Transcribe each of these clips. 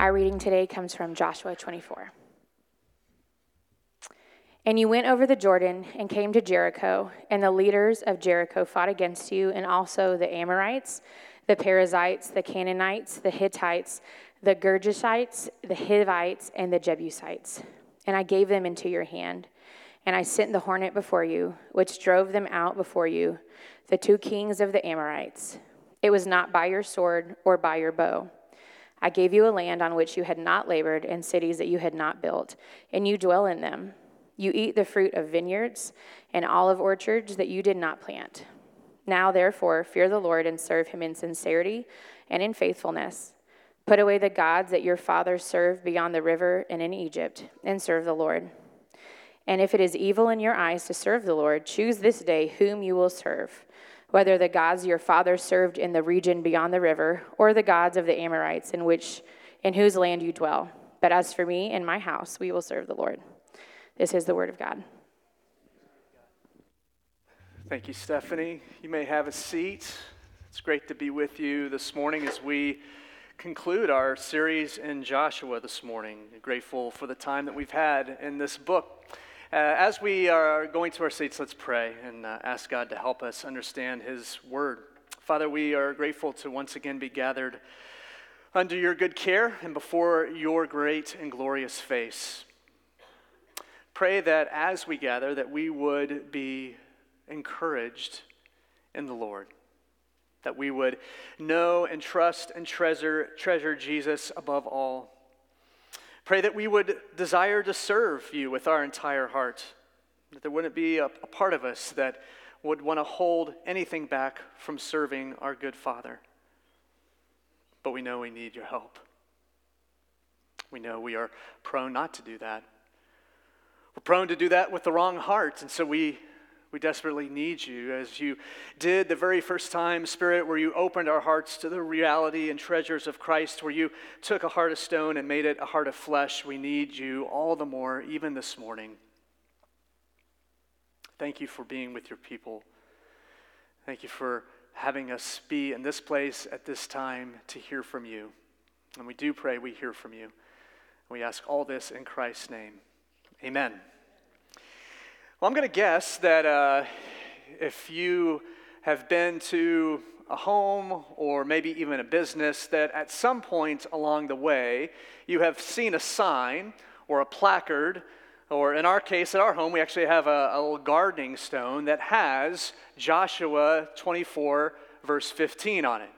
Our reading today comes from Joshua 24. And you went over the Jordan and came to Jericho, and the leaders of Jericho fought against you, and also the Amorites, the Perizzites, the Canaanites, the Hittites, the Gergesites, the Hivites, and the Jebusites. And I gave them into your hand. And I sent the hornet before you, which drove them out before you, the two kings of the Amorites. It was not by your sword or by your bow. I gave you a land on which you had not labored and cities that you had not built, and you dwell in them. You eat the fruit of vineyards and olive orchards that you did not plant. Now, therefore, fear the Lord and serve him in sincerity and in faithfulness. Put away the gods that your fathers served beyond the river and in Egypt, and serve the Lord. And if it is evil in your eyes to serve the Lord, choose this day whom you will serve, whether the gods your fathers served in the region beyond the river, or the gods of the Amorites in whose land you dwell. But as for me and my house, we will serve the Lord. This is the word of God. Thank you, Stephanie. You may have a seat. It's great to be with you this morning as we conclude our series in Joshua this morning. I'm grateful for the time that we've had in this book. As we are going to our seats, let's pray and ask God to help us understand his word. Father, we are grateful to once again be gathered under your good care and before your great and glorious face. Pray that as we gather, that we would be encouraged in the Lord, that we would know and trust and treasure Jesus above all. Pray that we would desire to serve you with our entire heart, that there wouldn't be a part of us that would want to hold anything back from serving our good Father. But we know we need your help. We know we are prone not to do that. We're prone to do that with the wrong heart, and so we desperately need you, as you did the very first time, Spirit, where you opened our hearts to the reality and treasures of Christ, where you took a heart of stone and made it a heart of flesh. We need you all the more, even this morning. Thank you for being with your people. Thank you for having us be in this place at this time to hear from you. And we do pray we hear from you. We ask all this in Christ's name. Amen. Well, I'm going to guess that if you have been to a home or maybe even a business, that at some point along the way, you have seen a sign or a placard, or in our case, at our home, we actually have a little gardening stone that has Joshua 24, verse 15 on it.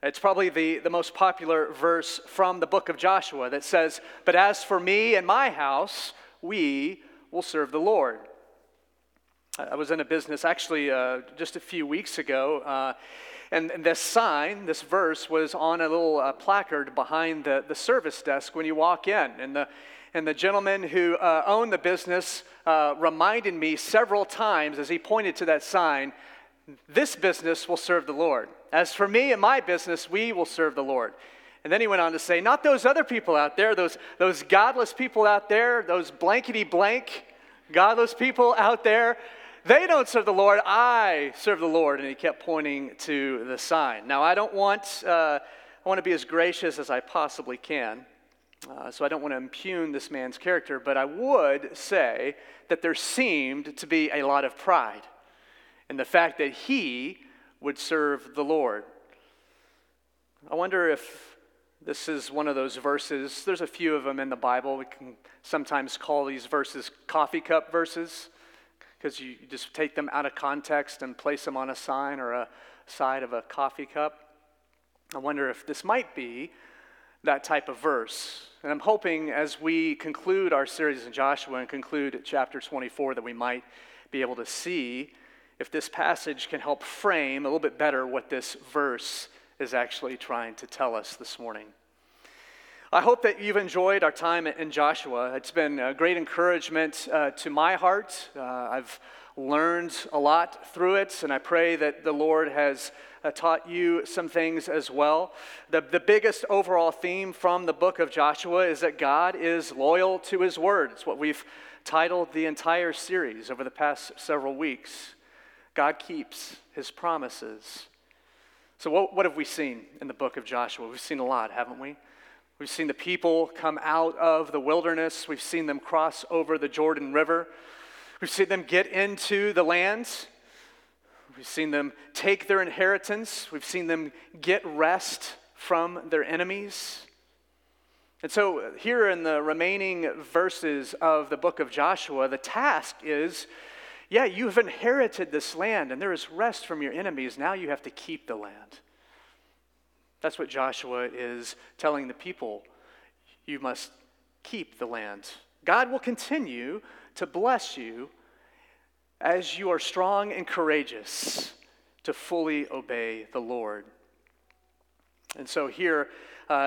It's probably the most popular verse from the book of Joshua that says, "But as for me and my house, we will serve the Lord." I was in a business actually just a few weeks ago, and this sign, this verse, was on a little placard behind the service desk when you walk in. And the gentleman who owned the business reminded me several times as he pointed to that sign, "This business will serve the Lord. As for me and my business, we will serve the Lord." And then he went on to say, "Not those other people out there, those godless people out there, those blankety-blank godless people out there. They don't serve the Lord. I serve the Lord." And he kept pointing to the sign. Now, I want to be as gracious as I possibly can, so I don't want to impugn this man's character, but I would say that there seemed to be a lot of pride in the fact that he would serve the Lord. I wonder if this is one of those verses. There's a few of them in the Bible. We can sometimes call these verses coffee cup verses because you just take them out of context and place them on a sign or a side of a coffee cup. I wonder if this might be that type of verse. And I'm hoping as we conclude our series in Joshua and conclude chapter 24 that we might be able to see if this passage can help frame a little bit better what this verse is actually trying to tell us this morning. I hope that you've enjoyed our time in Joshua. It's been a great encouragement to my heart. I've learned a lot through it, and I pray that the Lord has taught you some things as well. The biggest overall theme from the book of Joshua is that God is loyal to his word. It's what we've titled the entire series over the past several weeks. God keeps his promises. So what have we seen in the book of Joshua? We've seen a lot, haven't we? We've seen the people come out of the wilderness. We've seen them cross over the Jordan River. We've seen them get into the land. We've seen them take their inheritance. We've seen them get rest from their enemies. And so here in the remaining verses of the book of Joshua, the task is, yeah, you've inherited this land and there is rest from your enemies. Now you have to keep the land. That's what Joshua is telling the people. You must keep the land. God will continue to bless you as you are strong and courageous to fully obey the Lord. And so here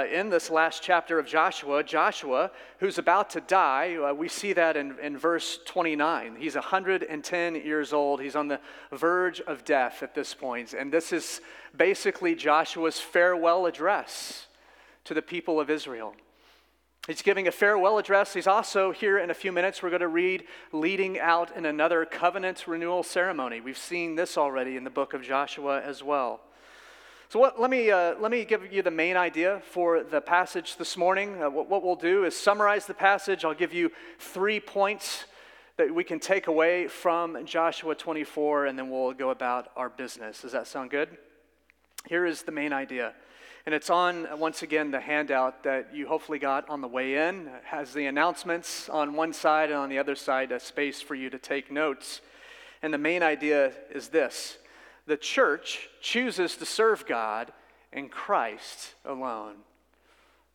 in this last chapter of Joshua, who's about to die, we see that in verse 29. He's 110 years old. He's on the verge of death at this point. And this is basically Joshua's farewell address to the people of Israel. He's giving a farewell address. He's also here in a few minutes, we're going to read leading out in another covenant renewal ceremony. We've seen this already in the book of Joshua as well. So let me give you the main idea for the passage this morning. What we'll do is summarize the passage. I'll give you 3 points that we can take away from Joshua 24, and then we'll go about our business. Does that sound good? Here is the main idea. And it's on, once again, the handout that you hopefully got on the way in. It has the announcements on one side and on the other side, a space for you to take notes. And the main idea is this. The church chooses to serve God in Christ alone.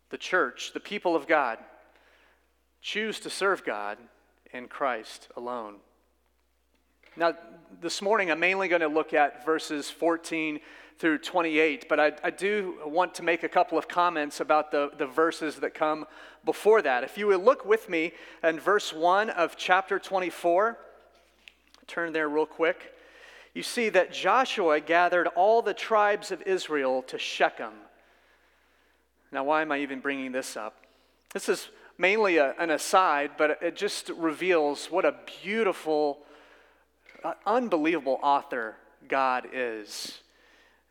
The church, the people of God, choose to serve God in Christ alone. Now, this morning, I'm mainly going to look at verses 14 through 28, but I do want to make a couple of comments about the verses that come before that. If you would look with me in verse 1 of chapter 24, turn there real quick. You see that Joshua gathered all the tribes of Israel to Shechem. Now, why am I even bringing this up? This is mainly an aside, but it just reveals what a beautiful, unbelievable author God is.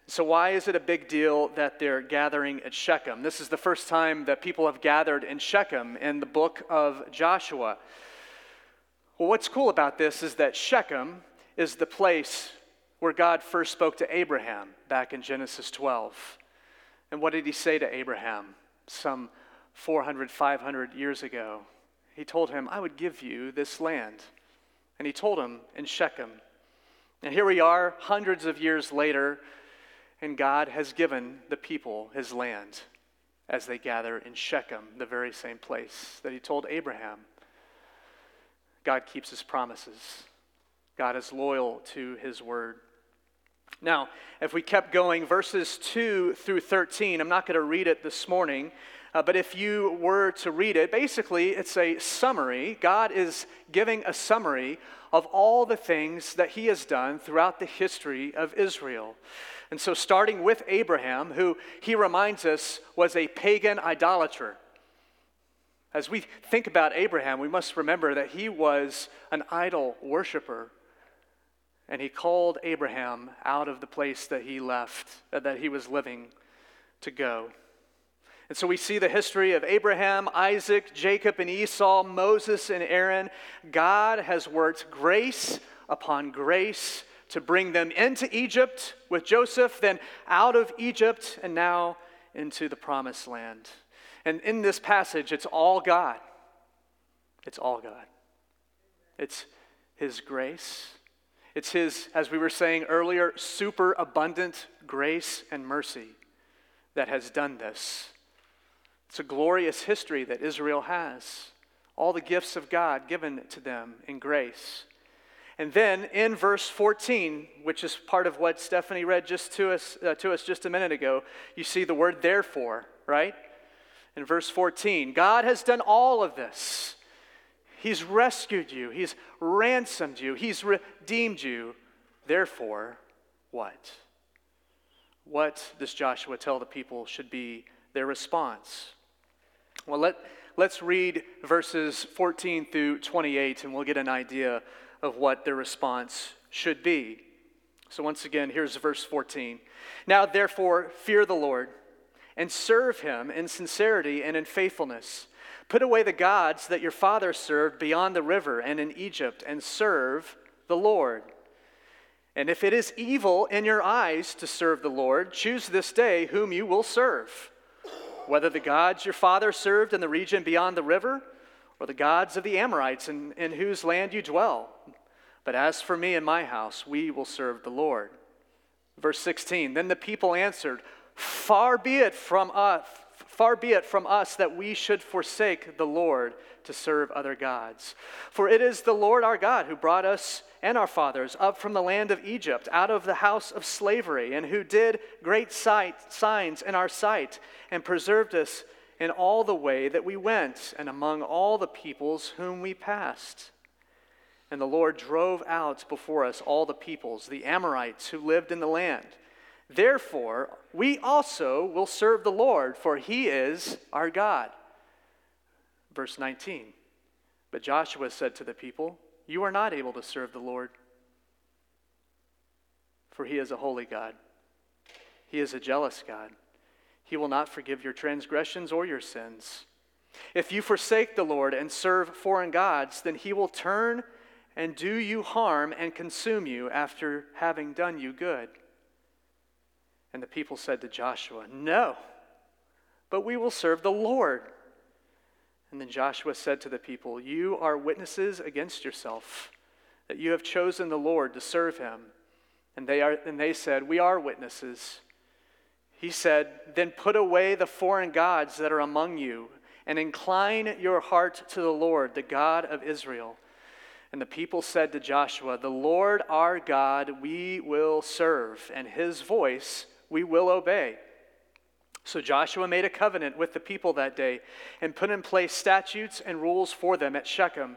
So why is it a big deal that they're gathering at Shechem? This is the first time that people have gathered in Shechem in the book of Joshua. Well, what's cool about this is that Shechem is the place where God first spoke to Abraham back in Genesis 12. And what did he say to Abraham some 400, 500 years ago? He told him, I would give you this land. And he told him in Shechem. And here we are hundreds of years later, and God has given the people his land as they gather in Shechem, the very same place that he told Abraham. God keeps his promises. God is loyal to his word. Now, if we kept going, verses 2 through 13, I'm not going to read it this morning, but if you were to read it, basically it's a summary. God is giving a summary of all the things that he has done throughout the history of Israel. And so starting with Abraham, who he reminds us was a pagan idolater. As we think about Abraham, we must remember that he was an idol worshiper. And he called Abraham out of the place that he left, that he was living, to go. And so we see the history of Abraham, Isaac, Jacob, and Esau, Moses, and Aaron. God has worked grace upon grace to bring them into Egypt with Joseph, then out of Egypt, and now into the promised land. And in this passage, it's all God. It's all God. It's his grace. It's his, as we were saying earlier, super abundant grace and mercy that has done this. It's a glorious history that Israel has. All the gifts of God given to them in grace. And then in verse 14, which is part of what Stephanie read just to us just a minute ago, you see the word therefore, right? In verse 14, God has done all of this. He's rescued you. He's ransomed you. He's redeemed you. Therefore, what? What does Joshua tell the people should be their response? Well, let's read verses 14 through 28, and we'll get an idea of what their response should be. So once again, here's verse 14. Now therefore, fear the Lord and serve him in sincerity and in faithfulness. Put away the gods that your father served beyond the river and in Egypt, and serve the Lord. And if it is evil in your eyes to serve the Lord, choose this day whom you will serve, whether the gods your father served in the region beyond the river or the gods of the Amorites in whose land you dwell. But as for me and my house, we will serve the Lord. Verse 16, then the people answered, Far be it from us that we should forsake the Lord to serve other gods. For it is the Lord our God who brought us and our fathers up from the land of Egypt, out of the house of slavery, and who did great signs in our sight, and preserved us in all the way that we went, and among all the peoples whom we passed. And the Lord drove out before us all the peoples, the Amorites who lived in the land. Therefore, we also will serve the Lord, for he is our God. Verse 19, but Joshua said to the people, you are not able to serve the Lord, for he is a holy God. He is a jealous God. He will not forgive your transgressions or your sins. If you forsake the Lord and serve foreign gods, then he will turn and do you harm and consume you after having done you good. And the people said to Joshua, no, but we will serve the Lord. And then Joshua said to the people, you are witnesses against yourself that you have chosen the Lord to serve him. And they said, we are witnesses. He said, then put away the foreign gods that are among you and incline your heart to the Lord, the God of Israel. And the people said to Joshua, the Lord our God we will serve, and his voice we will obey. So Joshua made a covenant with the people that day and put in place statutes and rules for them at Shechem.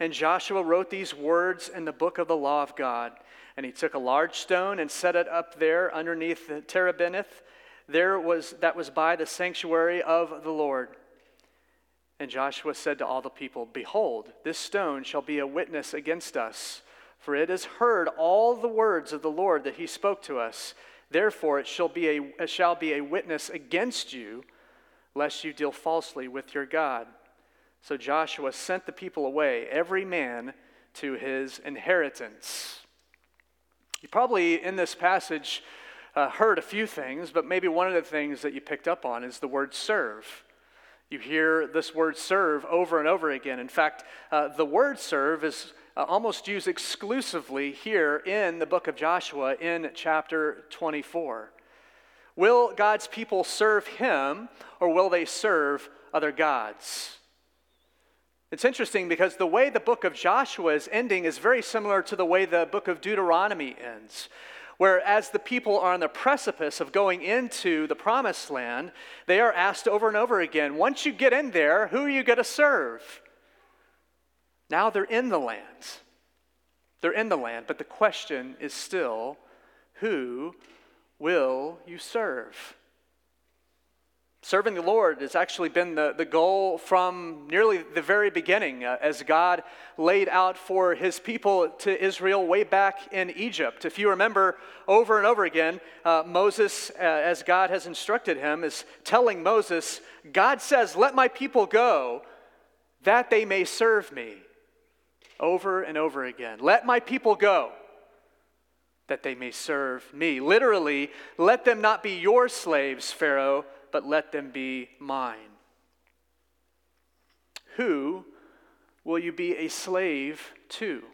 And Joshua wrote these words in the book of the law of God. And he took a large stone and set it up there underneath the terebinth that was by the sanctuary of the Lord. And Joshua said to all the people, behold, this stone shall be a witness against us, for it has heard all the words of the Lord that he spoke to us. Therefore it shall be a witness against you, lest you deal falsely with your God. So Joshua sent the people away, every man to his inheritance. You probably, in this passage, heard a few things, but maybe one of the things that you picked up on is the word serve. You hear this word serve over and over again. In fact, the word serve is almost used exclusively here in the book of Joshua in chapter 24. Will God's people serve him, or will they serve other gods? It's interesting because the way the book of Joshua is ending is very similar to the way the book of Deuteronomy ends. Whereas the people are on the precipice of going into the promised land, they are asked over and over again, once you get in there, who are you going to serve? Now they're in the land. They're in the land, but the question is still, who will you serve? Serving the Lord has actually been the goal from nearly the very beginning, as God laid out for his people to Israel way back in Egypt. If you remember, over and over again, Moses, as God has instructed him, is telling Moses, God says, let my people go that they may serve me. Over and over again, let my people go that they may serve me. Literally, let them not be your slaves, Pharaoh, but let them be mine. Who will you be a slave to?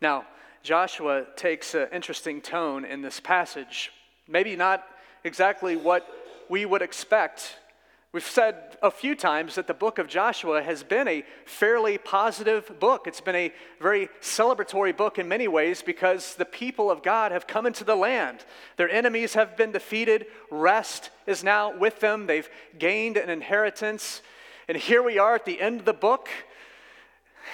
Now, Joshua takes an interesting tone in this passage. Maybe not exactly what we would expect. We've said a few times that the book of Joshua has been a fairly positive book. It's been a very celebratory book in many ways because the people of God have come into the land. Their enemies have been defeated. Rest is now with them. They've gained an inheritance. And here we are at the end of the book.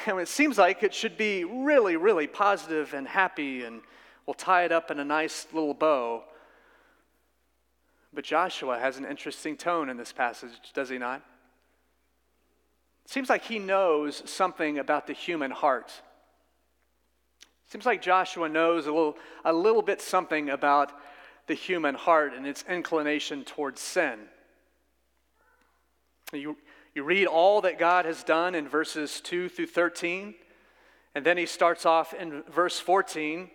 And it seems like it should be really, really positive and happy, and we'll tie it up in a nice little bow. But Joshua has an interesting tone in this passage, does he not? It seems like he knows something about the human heart. It seems like Joshua knows a little bit something about the human heart and its inclination towards sin. You read all that God has done in verses 2 through 13, and then he starts off in verse 14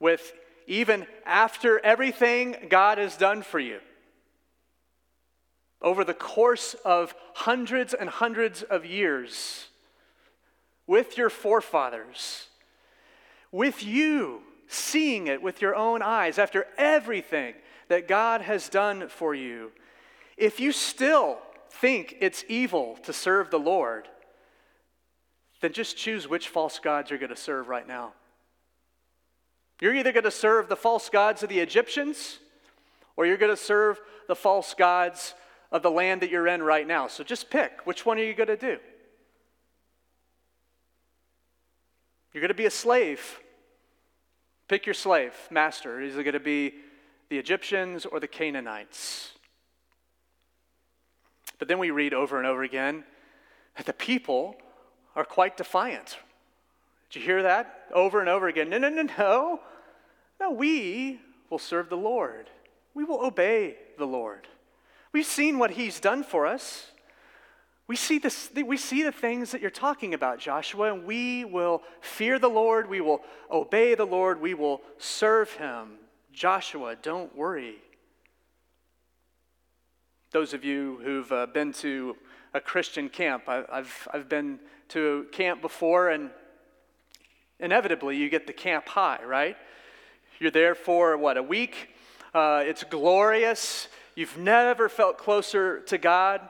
with, even after everything God has done for you, over the course of hundreds and hundreds of years, with your forefathers, with you seeing it with your own eyes, after everything that God has done for you, if you still think it's evil to serve the Lord, then just choose which false gods you're going to serve right now. You're either going to serve the false gods of the Egyptians, or you're going to serve the false gods of the land that you're in right now. So just pick, which one are you going to do? You're going to be a slave. Pick your slave, master. Is it going to be the Egyptians or the Canaanites? But then we read over and over again that the people are quite defiant. Did you hear that? Over and over again. No. No, we will serve the Lord. We will obey the Lord. We've seen what he's done for us. We see the things that you're talking about, Joshua, and we will fear the Lord, we will obey the Lord, we will serve him. Joshua, don't worry. Those of you who've been to a Christian camp, I've been to camp before, and inevitably you get the camp high, right? You're there for, a week? It's glorious. You've never felt closer to God.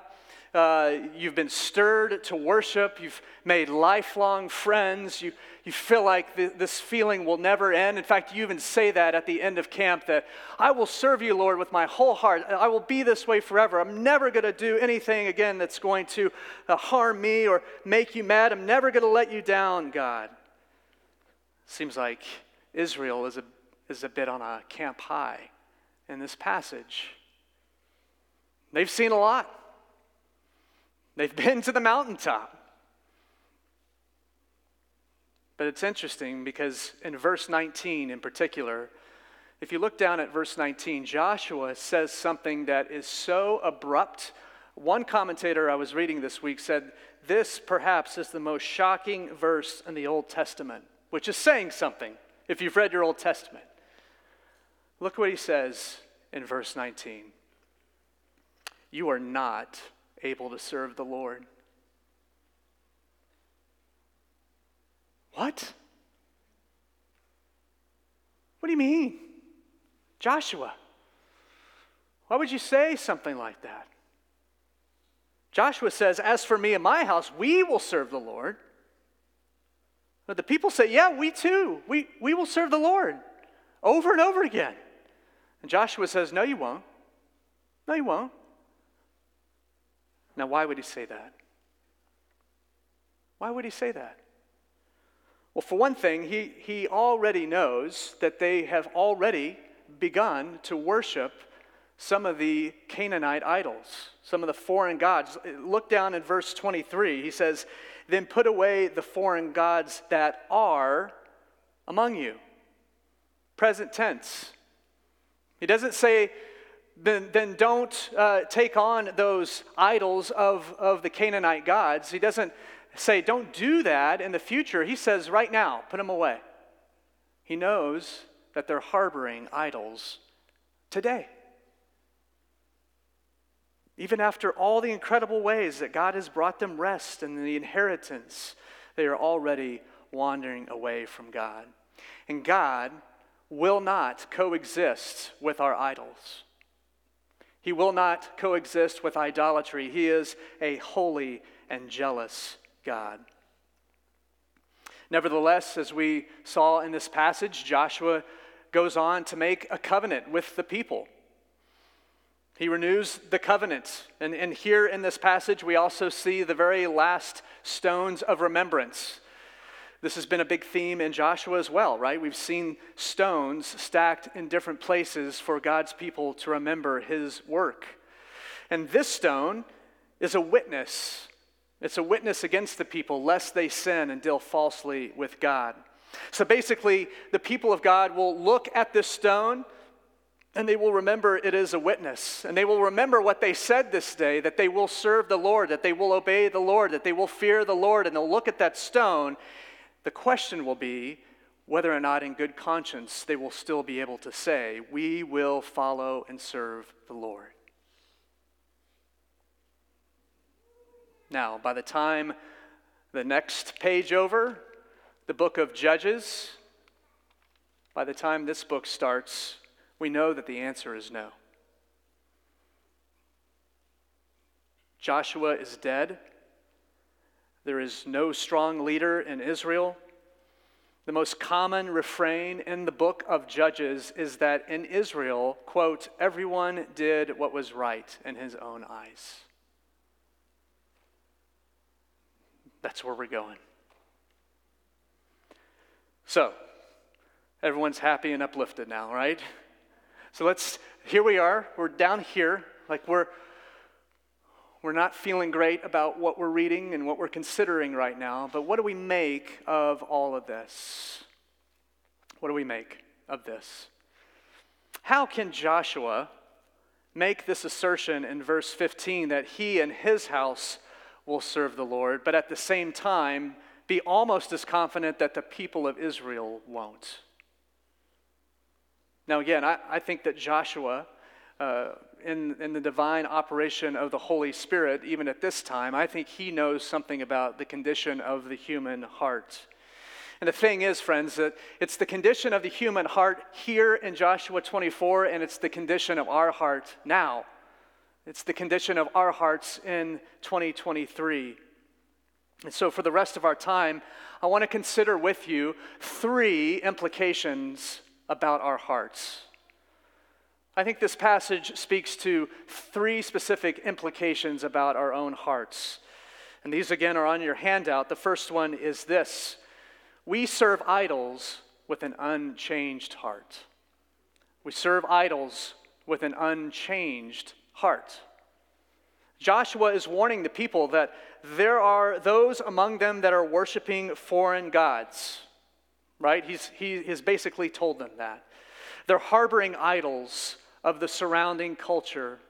You've been stirred to worship. You've made lifelong friends. You feel like this feeling will never end. In fact, you even say that at the end of camp, that I will serve you, Lord, with my whole heart. I will be this way forever. I'm never going to do anything again that's going to harm me or make you mad. I'm never going to let you down, God. Seems like Israel is a bit on a camp high in this passage. They've seen a lot. They've been to the mountaintop. But it's interesting because in verse 19 in particular, if you look down at verse 19, Joshua says something that is so abrupt. One commentator I was reading this week said, this perhaps is the most shocking verse in the Old Testament, which is saying something if you've read your Old Testament. Look what he says in verse 19. You are not able to serve the Lord. What? What do you mean? Joshua, why would you say something like that? Joshua says, as for me and my house, we will serve the Lord. But the people say, yeah, we too. We will serve the Lord, over and over again. And Joshua says, no, you won't. No, you won't. Now, why would he say that? Why would he say that? Well, for one thing, he already knows that they have already begun to worship some of the Canaanite idols, some of the foreign gods. Look down at verse 23. He says, then put away the foreign gods that are among you. Present tense. He doesn't say, Then don't take on those idols of the Canaanite gods. He doesn't say, don't do that in the future. He says, right now, put them away. He knows that they're harboring idols today. Even after all the incredible ways that God has brought them rest and the inheritance, they are already wandering away from God. And God will not coexist with our idols. He will not coexist with idolatry. He is a holy and jealous God. Nevertheless, as we saw in this passage, Joshua goes on to make a covenant with the people. He renews the covenant. And here in this passage, we also see the very last stones of remembrance. This has been a big theme in Joshua as well, right? We've seen stones stacked in different places for God's people to remember his work. And this stone is a witness. It's a witness against the people, lest they sin and deal falsely with God. So basically, the people of God will look at this stone And they will remember it is a witness. And they will remember what they said this day, that they will serve the Lord, that they will obey the Lord, that they will fear the Lord, and they'll look at that stone. The question will be whether or not in good conscience they will still be able to say, we will follow and serve the Lord. Now, by the time the next page over, the book of Judges, by the time this book starts, we know that the answer is no. Joshua is dead. There is no strong leader in Israel. The most common refrain in the book of Judges is that in Israel, quote, everyone did what was right in his own eyes. That's where we're going. So, everyone's happy and uplifted now, right? So here we are, we're down here, like we're not feeling great about what we're reading and what we're considering right now, but what do we make of all of this? What do we make of this? How can Joshua make this assertion in verse 15 that he and his house will serve the Lord, but at the same time be almost as confident that the people of Israel won't? Now again, I think that Joshua, in the divine operation of the Holy Spirit, even at this time, I think he knows something about the condition of the human heart. And the thing is, friends, that it's the condition of the human heart here in Joshua 24, and it's the condition of our heart now. It's the condition of our hearts in 2023. And so for the rest of our time, I want to consider with you three implications about our hearts. I think this passage speaks to three specific implications about our own hearts. And these again are on your handout. The first one is this: we serve idols with an unchanged heart. We serve idols with an unchanged heart. Joshua is warning the people that there are those among them that are worshiping foreign gods. Right? He has basically told them that. They're harboring idols of the surrounding culture.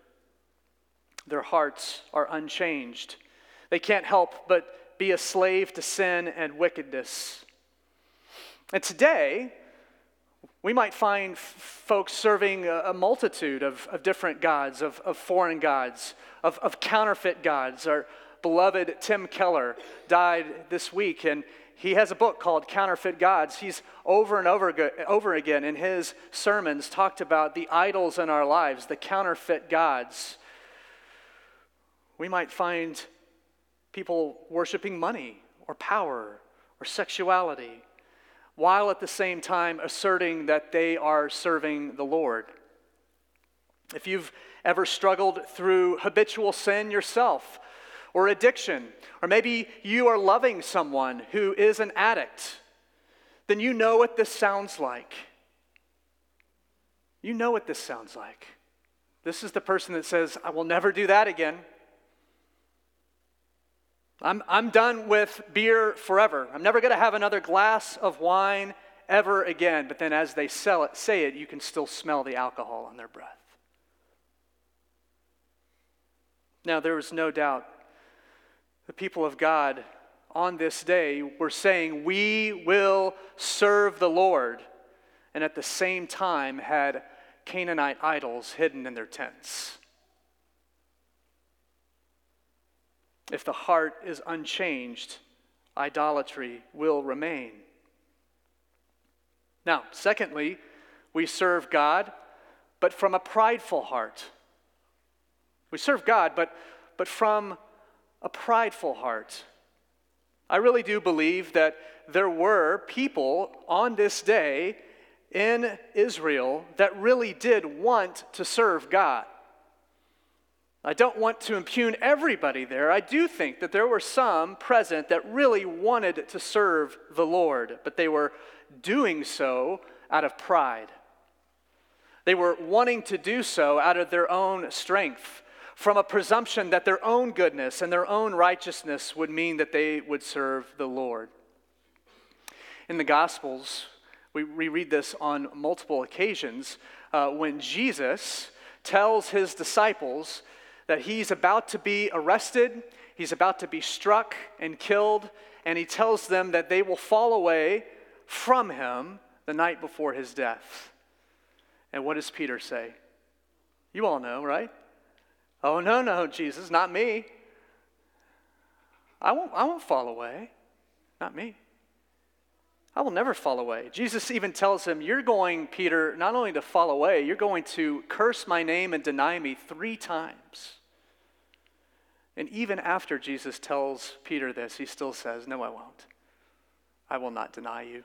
Their hearts are unchanged. They can't help but be a slave to sin and wickedness. And today, we might find folks serving a multitude of different gods, of foreign gods, of counterfeit gods. Our beloved Tim Keller died this week, and he has a book called Counterfeit Gods. He's over and over again in his sermons talked about the idols in our lives, the counterfeit gods. We might find people worshiping money or power or sexuality while at the same time asserting that they are serving the Lord. If you've ever struggled through habitual sin yourself, or addiction, or maybe you are loving someone who is an addict, then you know what this sounds like. You know what this sounds like. This is the person that says, I will never do that again. I'm done with beer forever. I'm never going to have another glass of wine ever again. But then as they say it, you can still smell the alcohol on their breath. Now, there was no doubt the people of God on this day were saying, we will serve the Lord, and at the same time had Canaanite idols hidden in their tents. If the heart is unchanged, idolatry will remain. Now, secondly, we serve God, but from a prideful heart. We serve God, but from a prideful heart. I really do believe that there were people on this day in Israel that really did want to serve God. I don't want to impugn everybody there. I do think that there were some present that really wanted to serve the Lord, but they were doing so out of pride. They were wanting to do so out of their own strength, from a presumption that their own goodness and their own righteousness would mean that they would serve the Lord. In the Gospels, we read this on multiple occasions, when Jesus tells his disciples that he's about to be arrested, he's about to be struck and killed, and he tells them that they will fall away from him the night before his death. And what does Peter say? You all know, right? Oh, no, no, Jesus, not me. I won't fall away. Not me. I will never fall away. Jesus even tells him, you're going, Peter, not only to fall away, you're going to curse my name and deny me 3 times. And even after Jesus tells Peter this, he still says, no, I won't. I will not deny you.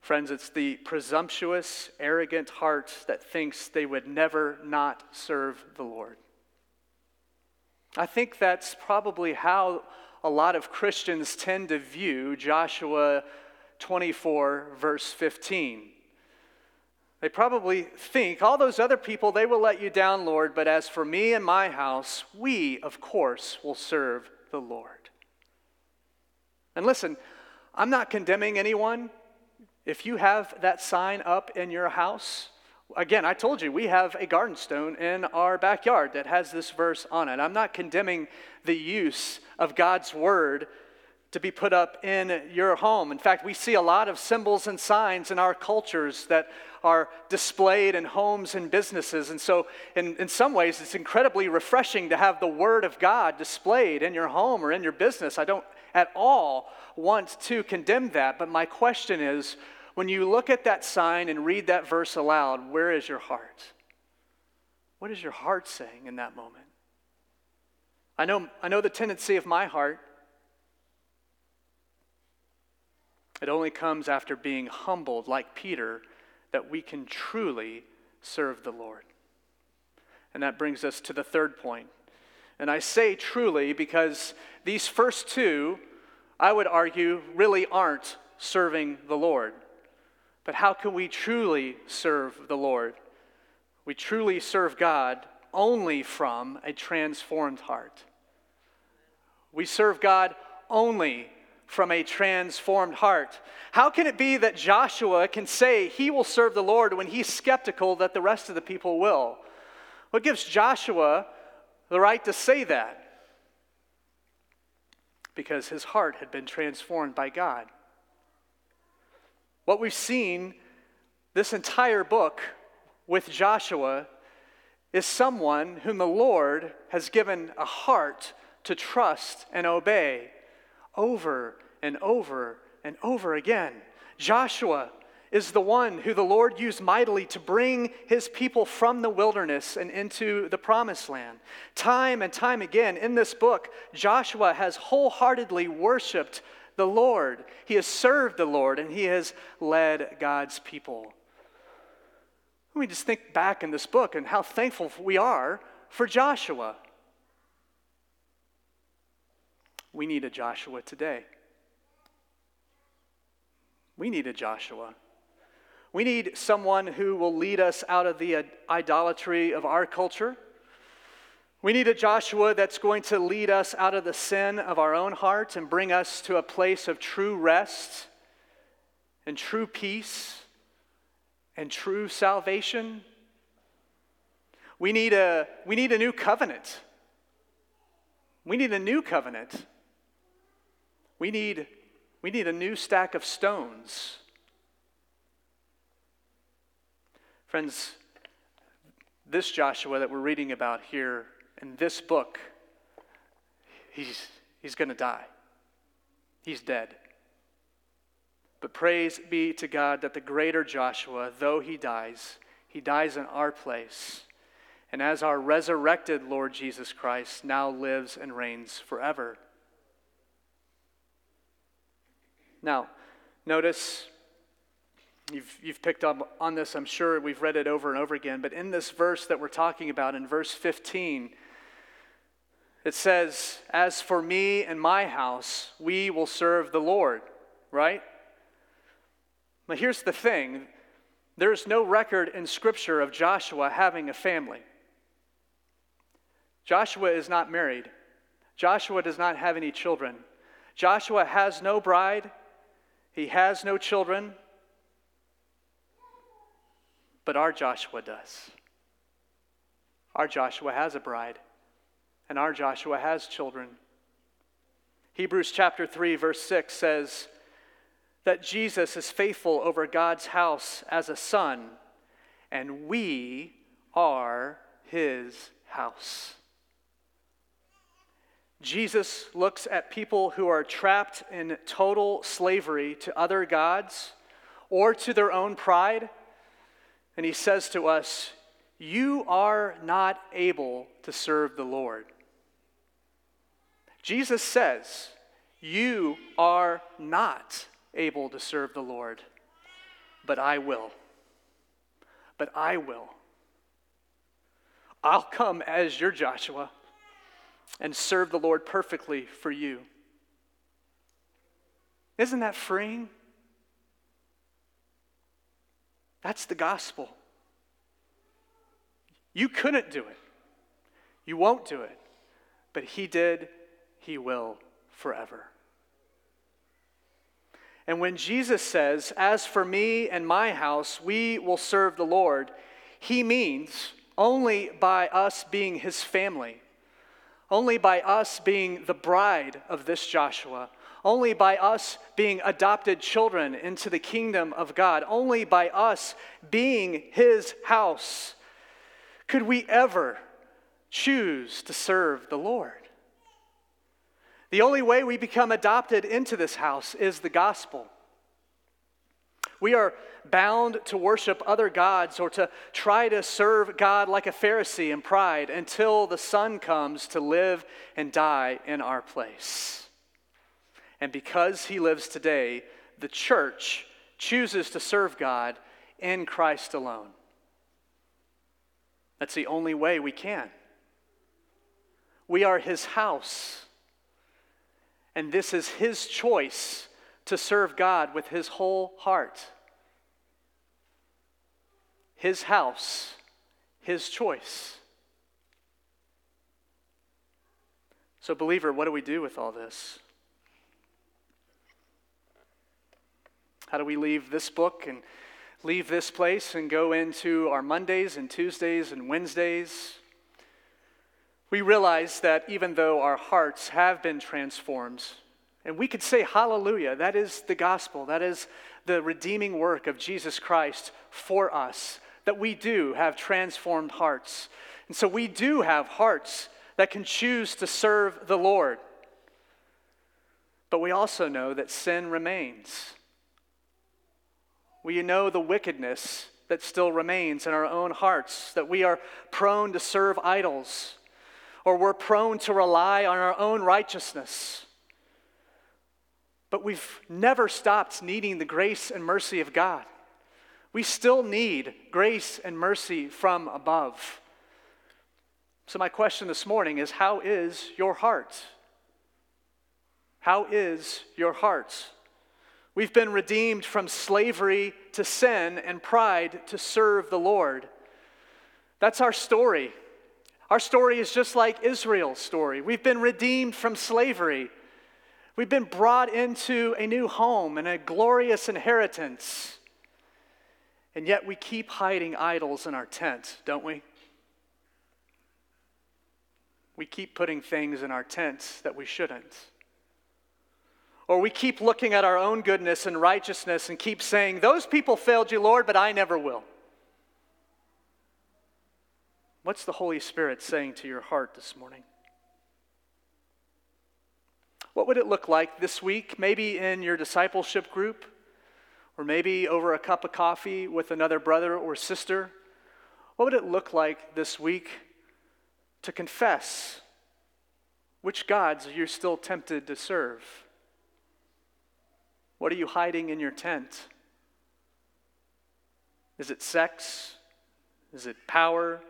Friends, it's the presumptuous, arrogant heart that thinks they would never not serve the Lord. I think that's probably how a lot of Christians tend to view Joshua 24, verse 15. They probably think, all those other people, they will let you down, Lord, but as for me and my house, we, of course, will serve the Lord. And listen, I'm not condemning anyone. If you have that sign up in your house, again, I told you, we have a garden stone in our backyard that has this verse on it. I'm not condemning the use of God's word to be put up in your home. In fact, we see a lot of symbols and signs in our cultures that are displayed in homes and businesses. And so in some ways, it's incredibly refreshing to have the word of God displayed in your home or in your business. I don't at all want to condemn that, but my question is, when you look at that sign and read that verse aloud, where is your heart? What is your heart saying in that moment? I know the tendency of my heart. It only comes after being humbled like Peter that we can truly serve the Lord. And that brings us to the third point. And I say truly because these first two, I would argue, really aren't serving the Lord. But how can we truly serve the Lord? We truly serve God only from a transformed heart. We serve God only from a transformed heart. How can it be that Joshua can say he will serve the Lord when he's skeptical that the rest of the people will? What gives Joshua the right to say that? Because his heart had been transformed by God. What we've seen this entire book with Joshua is someone whom the Lord has given a heart to trust and obey. Over and over and over again. Joshua is the one who the Lord used mightily to bring his people from the wilderness and into the promised land. Time and time again in this book, Joshua has wholeheartedly worshiped the Lord. He has served the Lord and he has led God's people. Let me just think back in this book and how thankful we are for Joshua. We need a Joshua today. We need a Joshua. We need someone who will lead us out of the idolatry of our culture. We need a Joshua that's going to lead us out of the sin of our own heart and bring us to a place of true rest and true peace and true salvation. We need a new covenant. We need a new covenant. We need a new stack of stones. Friends, this Joshua that we're reading about here in this book, he's going to die. He's dead. But praise be to God that the greater Joshua, though he dies in our place. And as our resurrected Lord Jesus Christ now lives and reigns forever. Now, notice, you've picked up on this, I'm sure we've read it over and over again, but in this verse that we're talking about, in verse 15, it says, as for me and my house, we will serve the Lord, right? Now here's the thing, there's no record in Scripture of Joshua having a family. Joshua is not married. Joshua does not have any children. Joshua has no bride. He has no children. But our Joshua does. Our Joshua has a bride, and our Joshua has children. Hebrews chapter 3, verse 6 says that Jesus is faithful over God's house as a son, and we are his house. Jesus looks at people who are trapped in total slavery to other gods or to their own pride, and he says to us, "You are not able to serve the Lord." Jesus says, "You are not able to serve the Lord, but I will. But I will. I'll come as your Joshua and serve the Lord perfectly for you." Isn't that freeing? That's the gospel. You couldn't do it. You won't do it. But he did, he will forever. And when Jesus says, "As for me and my house, we will serve the Lord," he means only by us being his family. Only by us being the bride of this Joshua, only by us being adopted children into the kingdom of God, only by us being his house, could we ever choose to serve the Lord. The only way we become adopted into this house is the gospel. We are bound to worship other gods or to try to serve God like a Pharisee in pride until the Son comes to live and die in our place. And because he lives today, the church chooses to serve God in Christ alone. That's the only way we can. We are his house, and this is his choice to serve God with his whole heart. His house, his choice. So, believer, what do we do with all this? How do we leave this book and leave this place and go into our Mondays and Tuesdays and Wednesdays? We realize that even though our hearts have been transformed, and we could say hallelujah, that is the gospel, that is the redeeming work of Jesus Christ for us, that we do have transformed hearts. And so we do have hearts that can choose to serve the Lord. But we also know that sin remains. We know the wickedness that still remains in our own hearts, that we are prone to serve idols, or we're prone to rely on our own righteousness. But we've never stopped needing the grace and mercy of God. We still need grace and mercy from above. So my question this morning is, how is your heart? How is your heart? We've been redeemed from slavery to sin and pride to serve the Lord. That's our story. Our story is just like Israel's story. We've been redeemed from slavery. We've been brought into a new home and a glorious inheritance. And yet we keep hiding idols in our tent, don't we? We keep putting things in our tents that we shouldn't. Or we keep looking at our own goodness and righteousness and keep saying, "Those people failed you, Lord, but I never will." What's the Holy Spirit saying to your heart this morning? What would it look like this week, maybe in your discipleship group, or maybe over a cup of coffee with another brother or sister? What would it look like this week to confess which gods you're still tempted to serve? What are you hiding in your tent? Is it sex? Is it power?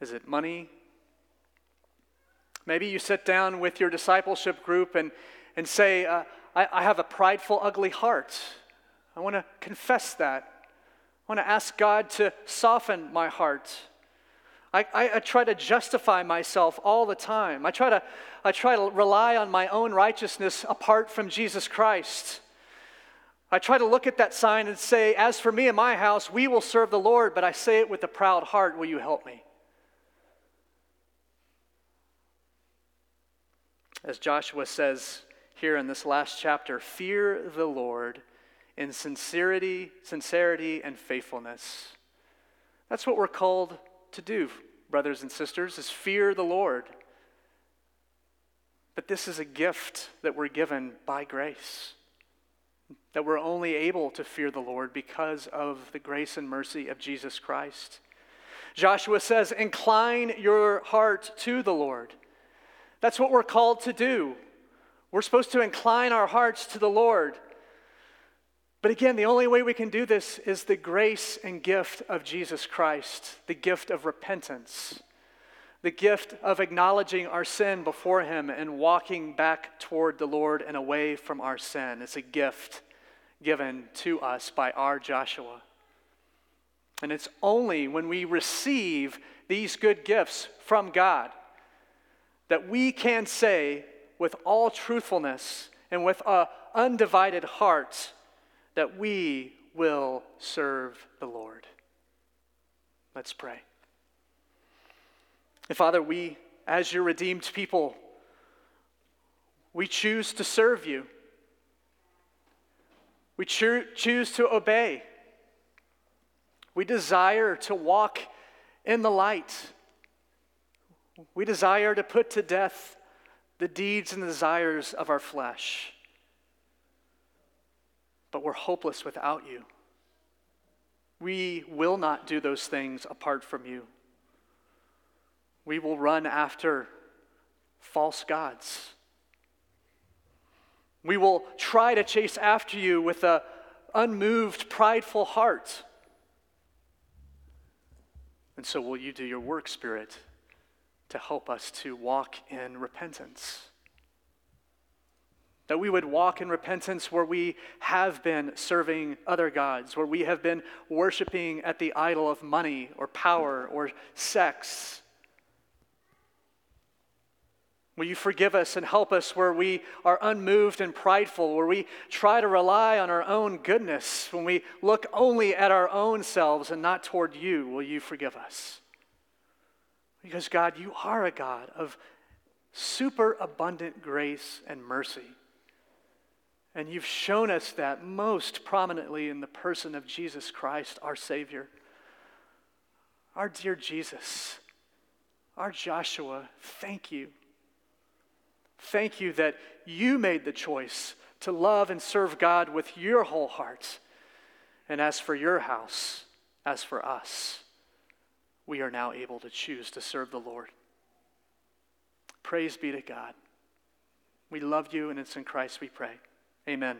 Is it money? Maybe you sit down with your discipleship group and say, I have a prideful, ugly heart. I want to confess that. I want to ask God to soften my heart. I try to justify myself all the time. I try to rely on my own righteousness apart from Jesus Christ. I try to look at that sign and say, as for me and my house, we will serve the Lord, but I say it with a proud heart, will you help me? As Joshua says here in this last chapter, fear the Lord in sincerity and faithfulness. That's what we're called to do, brothers and sisters, is fear the Lord. But this is a gift that we're given by grace, that we're only able to fear the Lord because of the grace and mercy of Jesus Christ. Joshua says, incline your heart to the Lord. That's what we're called to do. We're supposed to incline our hearts to the Lord. But again, the only way we can do this is the grace and gift of Jesus Christ, the gift of repentance, the gift of acknowledging our sin before him and walking back toward the Lord and away from our sin. It's a gift given to us by our Joshua. And it's only when we receive these good gifts from God that we can say with all truthfulness and with an undivided heart that we will serve the Lord. Let's pray. And Father, we, as your redeemed people, we choose to serve you. We choose to obey. We desire to walk in the light. We desire to put to death the deeds and desires of our flesh. But we're hopeless without you. We will not do those things apart from you. We will run after false gods. We will try to chase after you with an unmoved, prideful heart. And so will you do your work, Spirit, to help us to walk in repentance? That we would walk in repentance where we have been serving other gods, where we have been worshiping at the idol of money or power or sex. Will you forgive us and help us where we are unmoved and prideful, where we try to rely on our own goodness, when we look only at our own selves and not toward you? Will you forgive us? Because God, you are a God of super abundant grace and mercy. And you've shown us that most prominently in the person of Jesus Christ, our Savior. Our dear Jesus, our Joshua, thank you. Thank you that you made the choice to love and serve God with your whole heart. And as for your house, as for us, we are now able to choose to serve the Lord. Praise be to God. We love you, and it's in Christ we pray. Amen.